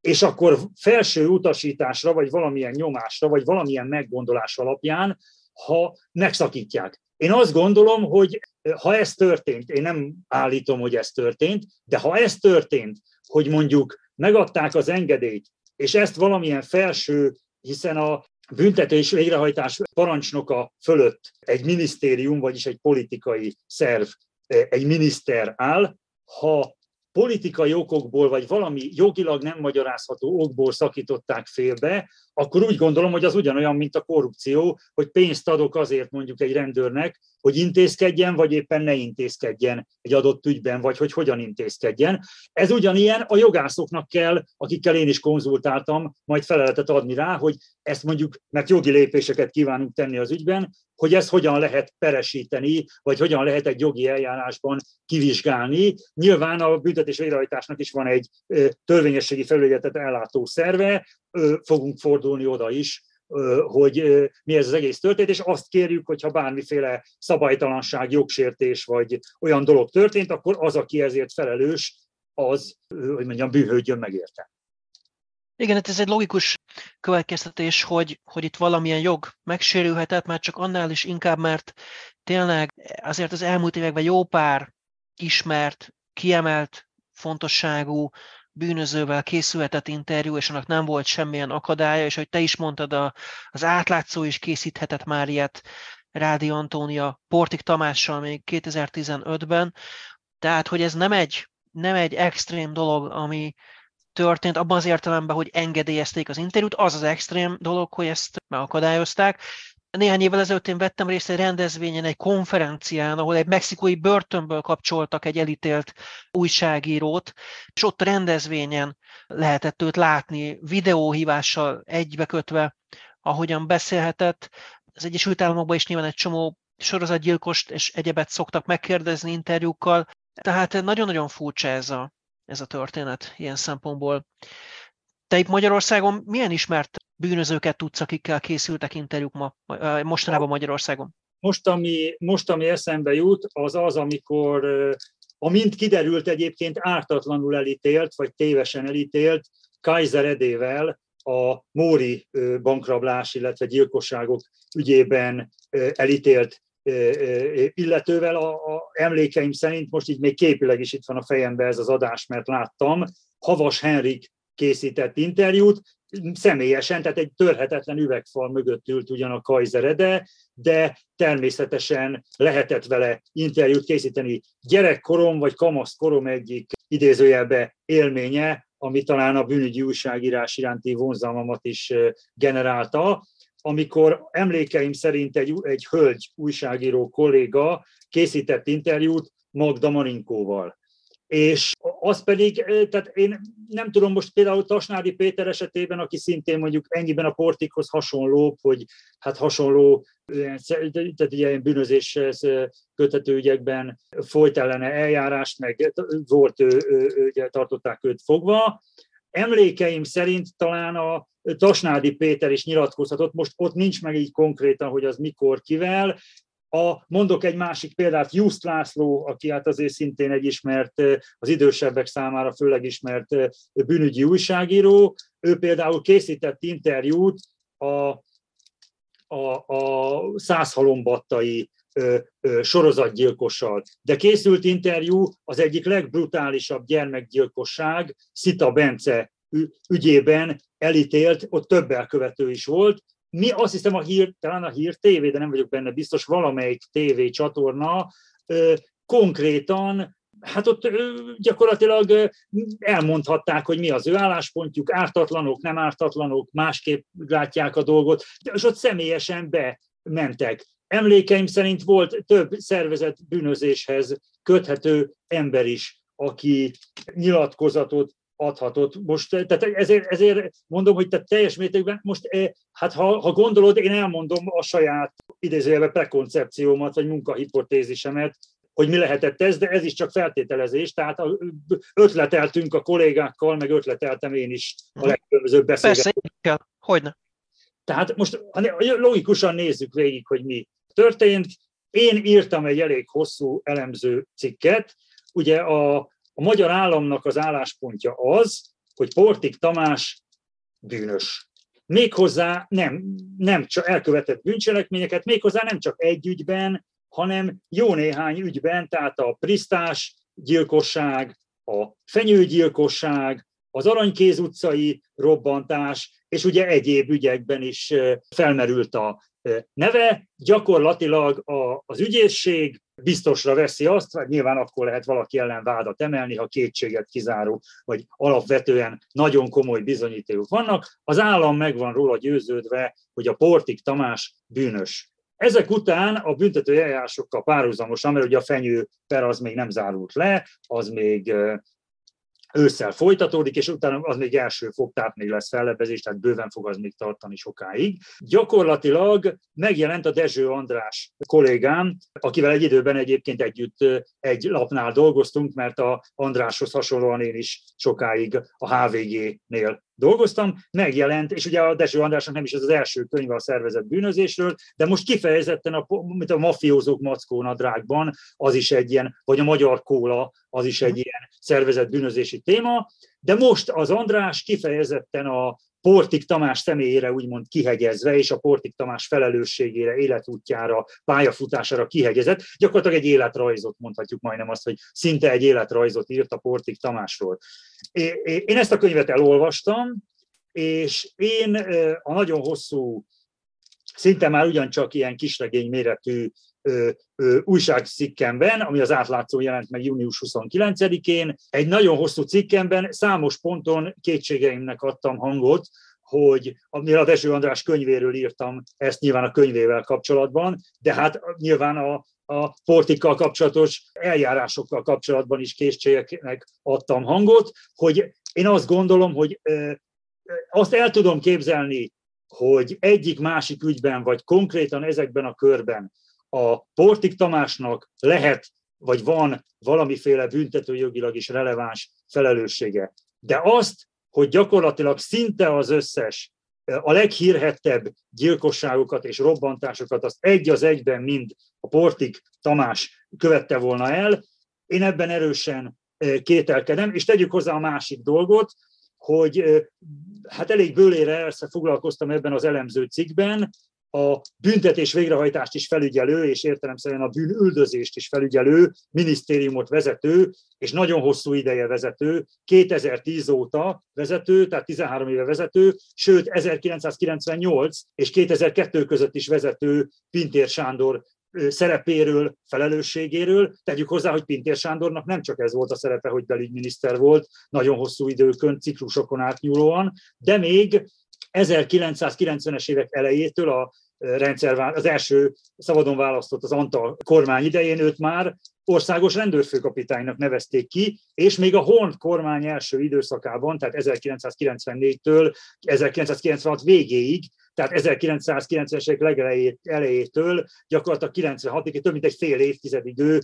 és akkor felső utasításra, vagy valamilyen nyomásra, vagy valamilyen meggondolás alapján, ha megszakítják. Én azt gondolom, hogy ha ez történt, én nem állítom, hogy ez történt, de ha ez történt, hogy mondjuk megadták az engedélyt, és ezt valamilyen felső, hiszen a büntetés végrehajtás parancsnoka fölött egy minisztérium, vagyis egy politikai szerv, egy miniszter áll, ha politikai okokból, vagy valami jogilag nem magyarázható okból szakították félbe, akkor úgy gondolom, hogy az ugyanolyan, mint a korrupció, hogy pénzt adok azért mondjuk egy rendőrnek, hogy intézkedjen, vagy éppen ne intézkedjen egy adott ügyben, vagy hogy hogyan intézkedjen. Ez ugyanilyen a jogászoknak kell, akikkel én is konzultáltam, majd feleletet adni rá, hogy ezt mondjuk, mert jogi lépéseket kívánunk tenni az ügyben, hogy ezt hogyan lehet peresíteni, vagy hogyan lehet egy jogi eljárásban kivizsgálni. Nyilván a büntetés végrehajtásnak is van egy törvényességi felügyeletet ellátó szerve, fogunk fordulni oda is, hogy mi ez az egész történt, és azt kérjük, hogyha bármiféle szabálytalanság, jogsértés vagy olyan dolog történt, akkor az, aki ezért felelős, az, hogy mondjam, bűnhődjön meg érte. Igen, hát ez egy logikus következtetés, hogy, hogy itt valamilyen jog megsérülhetett, már csak annál is inkább, mert tényleg azért az elmúlt években jó pár ismert, kiemelt fontosságú bűnözővel készülhetett interjú, és annak nem volt semmilyen akadálya, és ahogy te is mondtad, a, az átlátszó is készíthetett már ilyet Rádi Antónia Portik Tamással még kétezer-tizenötben, tehát hogy ez nem egy, nem egy extrém dolog, ami történt abban az értelemben, hogy engedélyezték az interjút, az az extrém dolog, hogy ezt megakadályozták. Néhány évvel ezelőtt én vettem részt egy rendezvényen, egy konferencián, ahol egy mexikói börtönből kapcsoltak egy elítélt újságírót, és ott a rendezvényen lehetett őt látni, videóhívással egybekötve, ahogyan beszélhetett. Az Egyesült Államokban is nyilván egy csomó sorozatgyilkost és egyebet szoktak megkérdezni interjúkkal, tehát nagyon-nagyon furcsa ez a, ez a történet ilyen szempontból. Te itt Magyarországon milyen ismert bűnözőket tudsz, akikkel készültek interjúk ma, mostanában Magyarországon? Most ami, most, ami eszembe jut, az az, amikor, amint kiderült egyébként ártatlanul elítélt, vagy tévesen elítélt Kaiser Edével a Móri bankrablás, illetve gyilkosságok ügyében elítélt illetővel, a, a emlékeim szerint, most így még képileg is itt van a fejemben ez az adás, mert láttam, Havas Henrik készített interjút, személyesen, tehát egy törhetetlen üvegfal mögött ült ugyan a Kaiser Ede, de természetesen lehetett vele interjút készíteni. Gyerekkorom vagy kamaszkorom egyik idézőjelbe élménye, ami talán a bűnügyi újságírás iránti vonzalmamat is generálta, amikor emlékeim szerint egy, egy hölgy újságíró kolléga készített interjút Magda Marinkóval. És az pedig, tehát én nem tudom, most például Tasnádi Péter esetében, aki szintén mondjuk ennyiben a Portikhoz hasonló, hogy hát hasonló, tehát ilyen bűnözéshez köthető ügyekben folyt ellene eljárás, meg volt, ugye tartották őt fogva. Emlékeim szerint talán a Tasnádi Péter is nyilatkozhatott, most ott nincs meg így konkrétan, hogy az mikor, kivel. A, mondok egy másik példát, Juszt László, aki hát azért szintén egy ismert, az idősebbek számára főleg ismert bűnügyi újságíró, ő például készített interjút a, a, a Százhalombattai sorozatgyilkossal. De készült interjú az egyik legbrutálisabb gyermekgyilkosság, Szita Bence ügyében elítélt, ott több elkövető is volt. Mi azt hiszem, a hír, talán a hír tévé, de nem vagyok benne biztos, valamelyik tévé csatorna ö, konkrétan, hát ott ö, gyakorlatilag ö, elmondhatták, hogy mi az ő álláspontjuk, ártatlanok, nem ártatlanok, másképp látják a dolgot, és ott személyesen bementek. Emlékeim szerint volt több szervezett bűnözéshez köthető ember is, aki nyilatkozatot adhatott. Most, tehát ezért, ezért mondom, hogy te teljes mértékben most, hát ha, ha gondolod, én elmondom a saját idézőjelben prekoncepciómat, vagy munkahipotézisemet, hogy mi lehetett ez, de ez is csak feltételezés, tehát ötleteltünk a kollégákkal, meg ötleteltem én is a legkülönbözőbb beszélgetésben. Persze, hogyne. Tehát most logikusan nézzük végig, hogy mi történt. Én írtam egy elég hosszú elemző cikket, ugye a A magyar államnak az álláspontja az, hogy Portik Tamás bűnös. Méghozzá nem, nem csak elkövetett bűncselekményeket, méghozzá nem csak egy ügyben, hanem jó néhány ügyben, tehát a prisztás gyilkosság, a fenyőgyilkosság, az Aranykéz utcai robbantás, és ugye egyéb ügyekben is felmerült a neve. Gyakorlatilag a, az ügyészség biztosra veszi azt, vagy nyilván akkor lehet valaki ellen vádat emelni, ha kétséget kizáró, vagy alapvetően nagyon komoly bizonyítékok vannak. Az állam meg van róla győződve, hogy a Portik Tamás bűnös. Ezek után a büntető eljárásokkal párhuzamosan, mert ugye a fenyő per az még nem zárult le, az még ősszel folytatódik, és utána az még első fog, tehát még lesz fellebbezés, tehát bőven fog az még tartani sokáig. Gyakorlatilag megjelent a Dezső András kollégám, akivel egy időben egyébként együtt egy lapnál dolgoztunk, mert a Andráshoz hasonlóan én is sokáig a há vé génél dolgoztam, megjelent, és ugye a Dezső Andrásnak nem is ez az első könyve a szervezett bűnözésről, de most kifejezetten a, mint a mafiózók mackónadrágban, az is egy ilyen, vagy a magyar kóla, az is egy ilyen szervezett bűnözési téma, de most az András kifejezetten a Portik Tamás személyére úgymond kihegyezve, és a Portik Tamás felelősségére, életútjára, pályafutására kihegyezett. Gyakorlatilag egy életrajzot, mondhatjuk majdnem azt, hogy szinte egy életrajzot írt a Portik Tamásról. Én ezt a könyvet elolvastam, és én a nagyon hosszú, szinte már ugyancsak ilyen kisregény méretű újságcikkemben, ami az Átlátszó jelent meg június huszonkilencedikén, egy nagyon hosszú cikkemben számos ponton kétségeimnek adtam hangot, hogy amire a Dezső András könyvéről írtam, ezt nyilván a könyvével kapcsolatban, de hát nyilván a, a Portikkal kapcsolatos eljárásokkal kapcsolatban is kétségeknek adtam hangot, hogy én azt gondolom, hogy ö, azt el tudom képzelni, hogy egyik-másik ügyben, vagy konkrétan ezekben a körben a Portik Tamásnak lehet, vagy van valamiféle büntetőjogilag is releváns felelőssége. De azt, hogy gyakorlatilag szinte az összes, a leghírhettebb gyilkosságokat és robbantásokat, azt egy az egyben mind a Portik Tamás követte volna el, én ebben erősen kételkedem, és tegyük hozzá a másik dolgot, hogy hát elég bőlére foglalkoztam ebben az elemző cikkben, a büntetés végrehajtást is felügyelő, és értelemszerűen a bűnüldözést is felügyelő, minisztériumot vezető, és nagyon hosszú ideje vezető, kétezer-tíz óta vezető, tehát tizenhárom éve vezető, sőt ezerkilencszázkilencvennyolc és kétezer-kettő között is vezető Pintér Sándor szerepéről, felelősségéről. Tegyük hozzá, hogy Pintér Sándornak nem csak ez volt a szerepe, hogy belügyminiszter volt, nagyon hosszú időkön, ciklusokon átnyúlóan, de még ezerkilencszázkilencvenes évek elejétől a rendszervál, az első szabadon választott az Antal kormány idején őt már országos rendőrfőkapitánynak nevezték ki, és még a Horn kormány első időszakában, tehát ezerkilencszázkilencvennégytől ezerkilencszázkilencvenhat végéig, tehát ezerkilencszázkilencvenes évek legelejétől gyakorlatilag kilencvenhatig, több mint egy fél évtizedig ő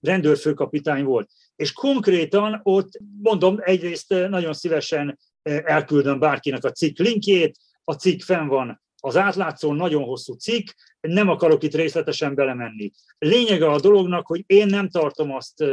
rendőrfőkapitány volt. És konkrétan ott, mondom, egyrészt nagyon szívesen elküldöm bárkinek a cikk linkjét, a cikk fenn van az Átlátszón, nagyon hosszú cikk, nem akarok itt részletesen belemenni. Lényege a dolognak, hogy én nem tartom azt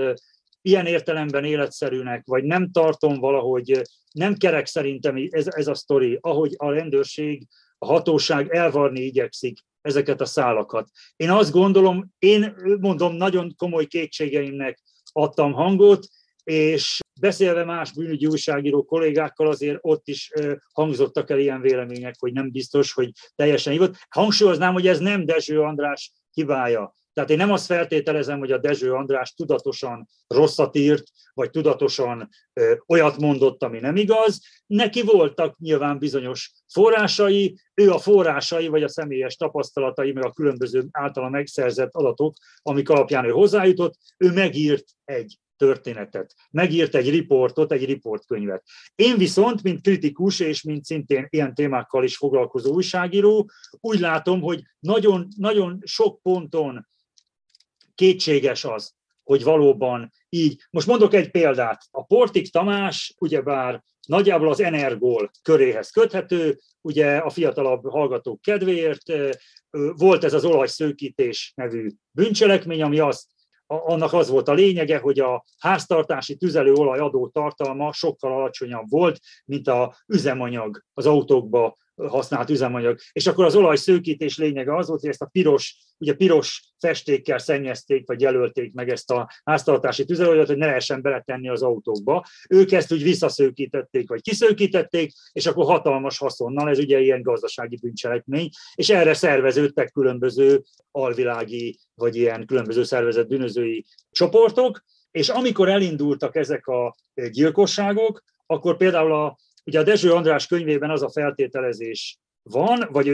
ilyen értelemben életszerűnek, vagy nem tartom valahogy, nem kerek szerintem ez, ez a sztori, ahogy a rendőrség, a hatóság elvarni igyekszik ezeket a szálakat. Én azt gondolom, én mondom, nagyon komoly kétségeimnek adtam hangot, és beszélve más bűnügyi újságíró kollégákkal azért ott is hangzottak el ilyen vélemények, hogy nem biztos, hogy teljesen így volt. Hangsúlyoznám, hogy ez nem Dezső András hibája. Tehát én nem azt feltételezem, hogy a Dezső András tudatosan rosszat írt, vagy tudatosan ö, olyat mondott, ami nem igaz. Neki voltak nyilván bizonyos forrásai, ő a forrásai, vagy a személyes tapasztalatai, meg a különböző általa megszerzett adatok, amik alapján ő hozzájutott, ő megírt egy történetet. Megírt egy riportot, egy riportkönyvet. Én viszont, mint kritikus, és mint szintén ilyen témákkal is foglalkozó újságíró, úgy látom, hogy nagyon, nagyon sok ponton kétséges az, hogy valóban így. Most mondok egy példát. A Portik Tamás ugyebár nagyjából az Energol köréhez köthető, ugye a fiatalabb hallgatók kedvéért volt ez az olajszőkítés nevű bűncselekmény, ami azt annak az volt a lényege, hogy a háztartási tüzelőolaj adó tartalma sokkal alacsonyabb volt, mint az üzemanyag, az autókba használt üzemanyag. És akkor az olajszőkítés lényege az volt, hogy ezt a piros, ugye piros festékkel szennyezték, vagy jelölték meg ezt a háztartási tüzelőanyagot, hogy ne lehessen beletenni az autókba. Ők ezt úgy visszaszőkítették, vagy kiszőkítették, és akkor hatalmas haszonnal, ez ugye ilyen gazdasági bűncselekmény, és erre szerveződtek különböző alvilági, vagy ilyen különböző szervezett bűnözői csoportok, és amikor elindultak ezek a gyilkosságok, akkor például a Ugye a Dezső András könyvében az a feltételezés van, vagy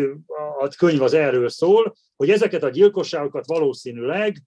a könyv az erről szól, hogy ezeket a gyilkosságokat valószínűleg,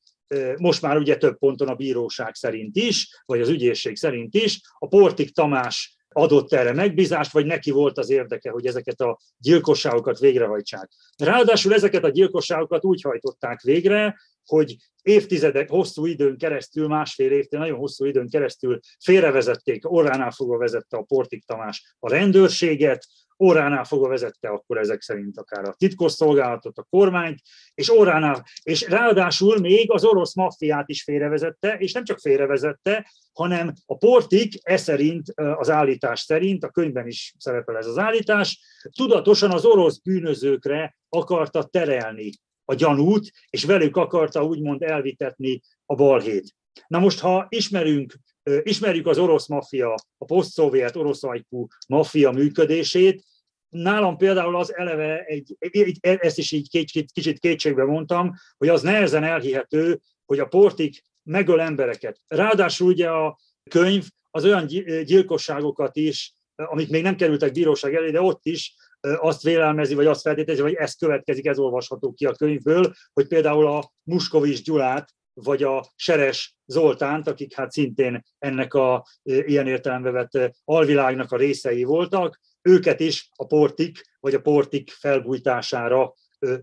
most már ugye több ponton a bíróság szerint is, vagy az ügyészség szerint is, a Portik Tamás adott erre megbízást, vagy neki volt az érdeke, hogy ezeket a gyilkosságokat végrehajtsák. Ráadásul ezeket a gyilkosságokat úgy hajtották végre, hogy évtizedek, hosszú időn keresztül, másfél évtized, nagyon hosszú időn keresztül félrevezették, orránál fogva vezette a Portik Tamás a rendőrséget, orránál fogva vezette akkor ezek szerint akár a titkosszolgálatot, a kormányt, és orránál, és ráadásul még az orosz maffiát is félrevezette, és nem csak félrevezette, hanem a Portik e szerint, az állítás szerint, a könyvben is szerepel ez az állítás, tudatosan az orosz bűnözőkre akarta terelni a gyanút, és velük akarta úgymond elvitetni a balhét. Na most, ha ismerünk, ismerjük az orosz maffia, a posztszovjet orosz ajkú maffia működését, nálam például az eleve, egy, egy, ezt is így kicsit, kicsit kétségbe mondtam, hogy az nehezen elhihető, hogy a Portik megöl embereket. Ráadásul ugye a könyv az olyan gyilkosságokat is, amik még nem kerültek bíróság elé, de ott is, azt vélelmezi, vagy azt feltételezi, vagy ez következik, ez olvasható ki a könyvből, hogy például a Muskovics Gyulát, vagy a Seres Zoltánt, akik hát szintén ennek a ilyen értelembe vett alvilágnak a részei voltak, őket is a Portik, vagy a Portik felbújtására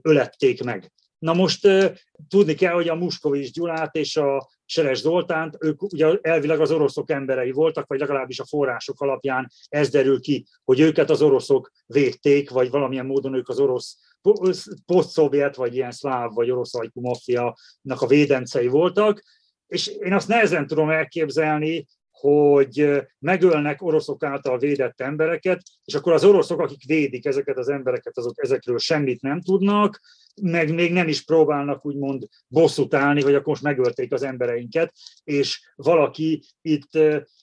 ölették meg. Na most tudni kell, hogy a Muskovics Gyulát és a Seres Zoltánt, ők ugye elvileg az oroszok emberei voltak, vagy legalábbis a források alapján ez derül ki, hogy őket az oroszok védték, vagy valamilyen módon ők az orosz posztszovjet, vagy ilyen szláv, vagy orosz ajkú maffiának a védencei voltak, és én azt nehezen tudom elképzelni, hogy megölnek oroszok által védett embereket, és akkor az oroszok, akik védik ezeket az embereket, azok ezekről semmit nem tudnak, meg még nem is próbálnak úgymond bosszút állni, hogy akkor most megölték az embereinket, és valaki itt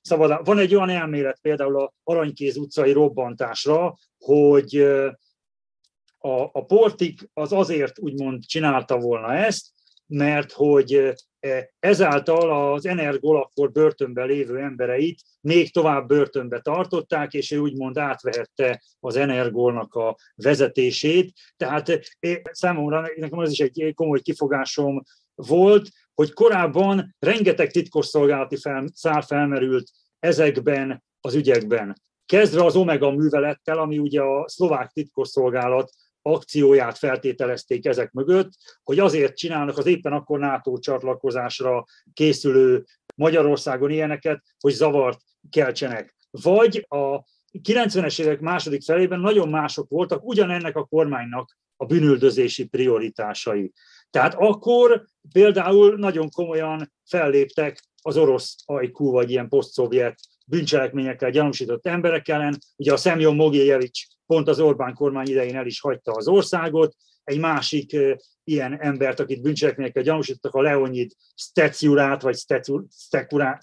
szabadá... Van egy olyan elmélet például az Aranykéz utcai robbantásra, hogy a, a Portik az azért úgymond csinálta volna ezt, mert hogy ezáltal az Energol akkor börtönben lévő embereit még tovább börtönbe tartották, és ő úgymond átvehette az Energolnak a vezetését. Tehát számomra, nekem az is egy komoly kifogásom volt, hogy korábban rengeteg titkosszolgálati szál felmerült ezekben az ügyekben. Kezdve az Omega művelettel, ami ugye a szlovák titkosszolgálat akcióját feltételezték ezek mögött, hogy azért csinálnak az éppen akkor NATO csatlakozásra készülő Magyarországon ilyeneket, hogy zavart keltsenek. Vagy a kilencvenes évek második felében nagyon mások voltak ugyanennek a kormánynak a bűnüldözési prioritásai. Tehát akkor például nagyon komolyan felléptek az orosz ajkú, vagy ilyen posztszovjet bűncselekményekkel gyanúsított emberek ellen. Ugye a Szemjon Mogilevics pont az Orbán kormány idején el is hagyta az országot. Egy másik uh, ilyen embert, akit bűncselekményekkel gyanúsítottak, a Leonyit Stetyurát, vagy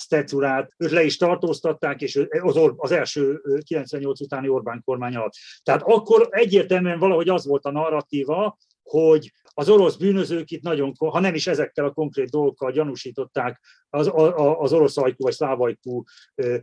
Stetyurát, őt le is tartóztatták, és az, az első kilencvennyolc utáni Orbán kormány alatt. Tehát akkor egyértelműen valahogy az volt a narratíva, hogy az orosz bűnözők itt nagyon, ha nem is ezekkel a konkrét dolgokkal gyanúsították az, a, az orosz ajkú vagy szláv ajkú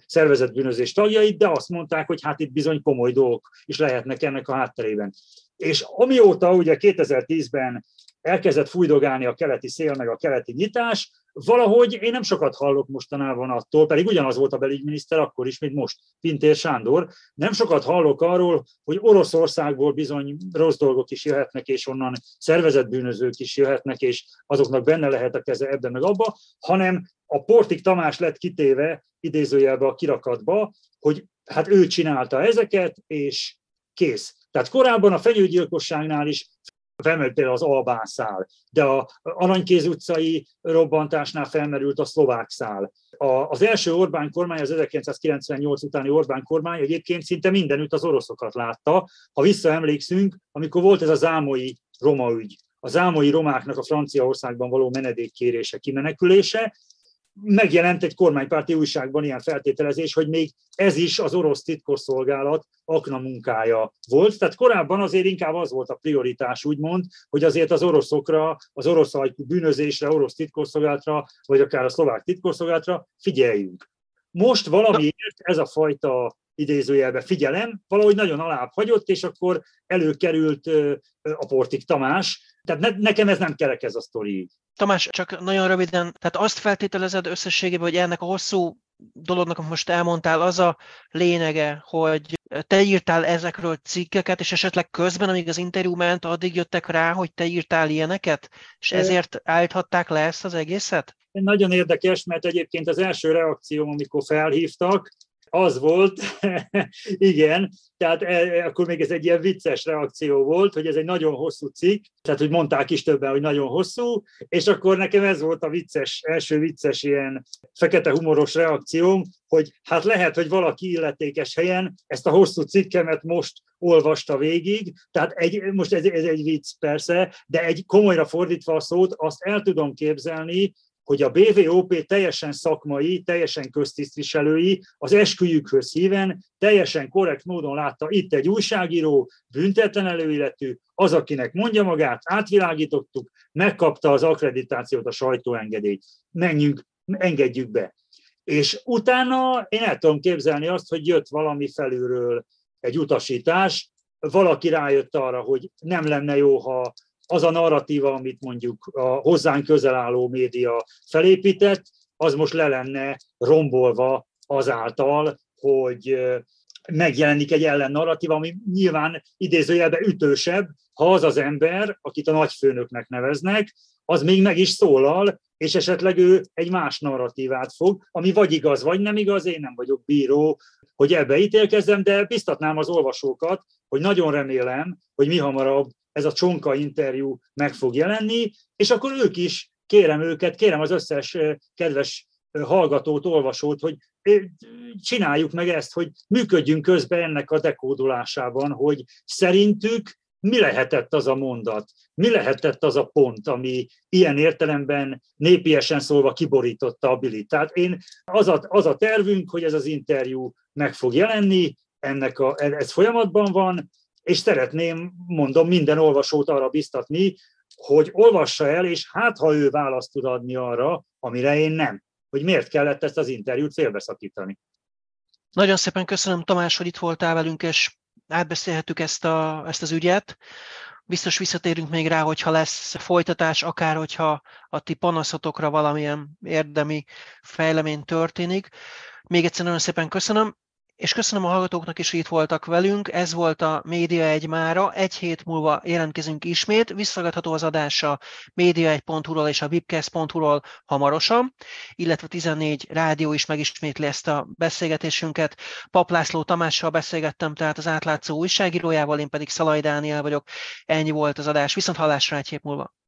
szervezett bűnözés tagjait, de azt mondták, hogy hát itt bizony komoly dolgok is lehetnek ennek a hátterében. És amióta ugye kétezer-tízben elkezdett fújdogálni a keleti szél meg a keleti nyitás, valahogy én nem sokat hallok mostanában attól, pedig ugyanaz volt a belügyminiszter akkor is, mint most, Pintér Sándor, nem sokat hallok arról, hogy Oroszországból bizony rossz dolgok is jöhetnek, és onnan szervezett bűnözők is jöhetnek, és azoknak benne lehet a keze ebben meg abba, hanem a Portik Tamás lett kitéve idézőjelbe a kirakatba, hogy hát ő csinálta ezeket, és kész. Tehát korábban a fenyőgyilkosságnál is Felmerült például az albán szál, de az Aranykéz utcai robbantásnál felmerült a szlovák szál. Az első Orbán kormány, az ezerkilencszázkilencvennyolc utáni Orbán kormány egyébként szinte mindenütt az oroszokat látta. Ha visszaemlékszünk, amikor volt ez a zámói roma ügy, a zámói romáknak a Franciaországban való menedékkérése, kimenekülése, megjelent egy kormánypárti újságban ilyen feltételezés, hogy még ez is az orosz titkosszolgálat akna munkája volt. Tehát korábban azért inkább az volt a prioritás, úgymond, hogy azért az oroszokra, az orosz ajkú bűnözésre, orosz titkosszolgálatra, vagy akár a szlovák titkosszolgálatra figyeljünk. Most valamiért ez a fajta idézőjelben figyelem valahogy nagyon alább hagyott, és akkor előkerült a Portik Tamás. Tehát ne, nekem ez nem kerek ez a sztori. Tamás, csak nagyon röviden, tehát azt feltételezed összességében, hogy ennek a hosszú dolognak, amit most elmondtál, az a lényege, hogy te írtál ezekről cikkeket, és esetleg közben, amíg az interjú ment, addig jöttek rá, hogy te írtál ilyeneket, és ezért állíthatták le ezt az egészet? Nagyon érdekes, mert egyébként az első reakcióm, amikor felhívtak, az volt, igen, tehát e, akkor még ez egy ilyen vicces reakció volt, hogy ez egy nagyon hosszú cikk, tehát hogy mondták is többen, hogy nagyon hosszú, és akkor nekem ez volt a vicces, első vicces ilyen fekete humoros reakcióm, hogy hát lehet, hogy valaki illetékes helyen ezt a hosszú cikkemet most olvasta végig, tehát egy, most ez, ez egy vicc persze, de egy komolyra fordítva a szót, azt el tudom képzelni, hogy a bé vé o pé teljesen szakmai, teljesen köztisztviselői, az esküjükhöz híven, teljesen korrekt módon látta, itt egy újságíró, büntetlen előilletű, az, akinek mondja magát, átvilágítottuk, megkapta az akkreditációt, a sajtóengedélyt. Menjünk, engedjük be. És utána én el tudom képzelni azt, hogy jött valami felülről egy utasítás, valaki rájött arra, hogy nem lenne jó, ha az a narratíva, amit mondjuk a hozzánk közel álló média felépített, az most le lenne rombolva azáltal, hogy megjelenik egy ellennarratíva, ami nyilván idézőjelben ütősebb, ha az az ember, akit a nagyfőnöknek neveznek, az még meg is szólal, és esetleg ő egy más narratívát fog, ami vagy igaz, vagy nem igaz, én nem vagyok bíró, hogy ebbe ítélkezzem, de biztatnám az olvasókat, hogy nagyon remélem, hogy mihamarabb ez a csonka interjú meg fog jelenni, és akkor ők is, kérem őket, kérem az összes kedves hallgatót, olvasót, hogy csináljuk meg ezt, hogy működjünk közben ennek a dekódolásában, hogy szerintük mi lehetett az a mondat, mi lehetett az a pont, ami ilyen értelemben népiesen szólva kiborította a bilit. Tehát én, az, a, az a tervünk, hogy ez az interjú meg fog jelenni, ennek a, ez folyamatban van, és szeretném, mondom, minden olvasót arra biztatni, hogy olvassa el, és hát ha ő választ tud adni arra, amire én nem, hogy miért kellett ezt az interjút félbeszakítani. Nagyon szépen köszönöm, Tamás, hogy itt voltál velünk, és átbeszélhettük ezt, a, ezt az ügyet. Biztos visszatérünk még rá, hogyha lesz folytatás, akár hogyha a ti panaszotokra valamilyen érdemi fejlemény történik. Még egyszer nagyon szépen köszönöm. És köszönöm a hallgatóknak is, hogy itt voltak velünk. Ez volt a Média egy mára. Egy hét múlva jelentkezünk ismét. Visszagadható az adás a média egy pont hu-ról és a webcast pont hu-ról hamarosan, illetve tizennégy rádió is megismétli ezt a beszélgetésünket. Pap László Tamással beszélgettem, tehát az Átlátszó újságírójával, én pedig Szalai Dániel vagyok. Ennyi volt az adás. Viszont hallásra egy hét múlva.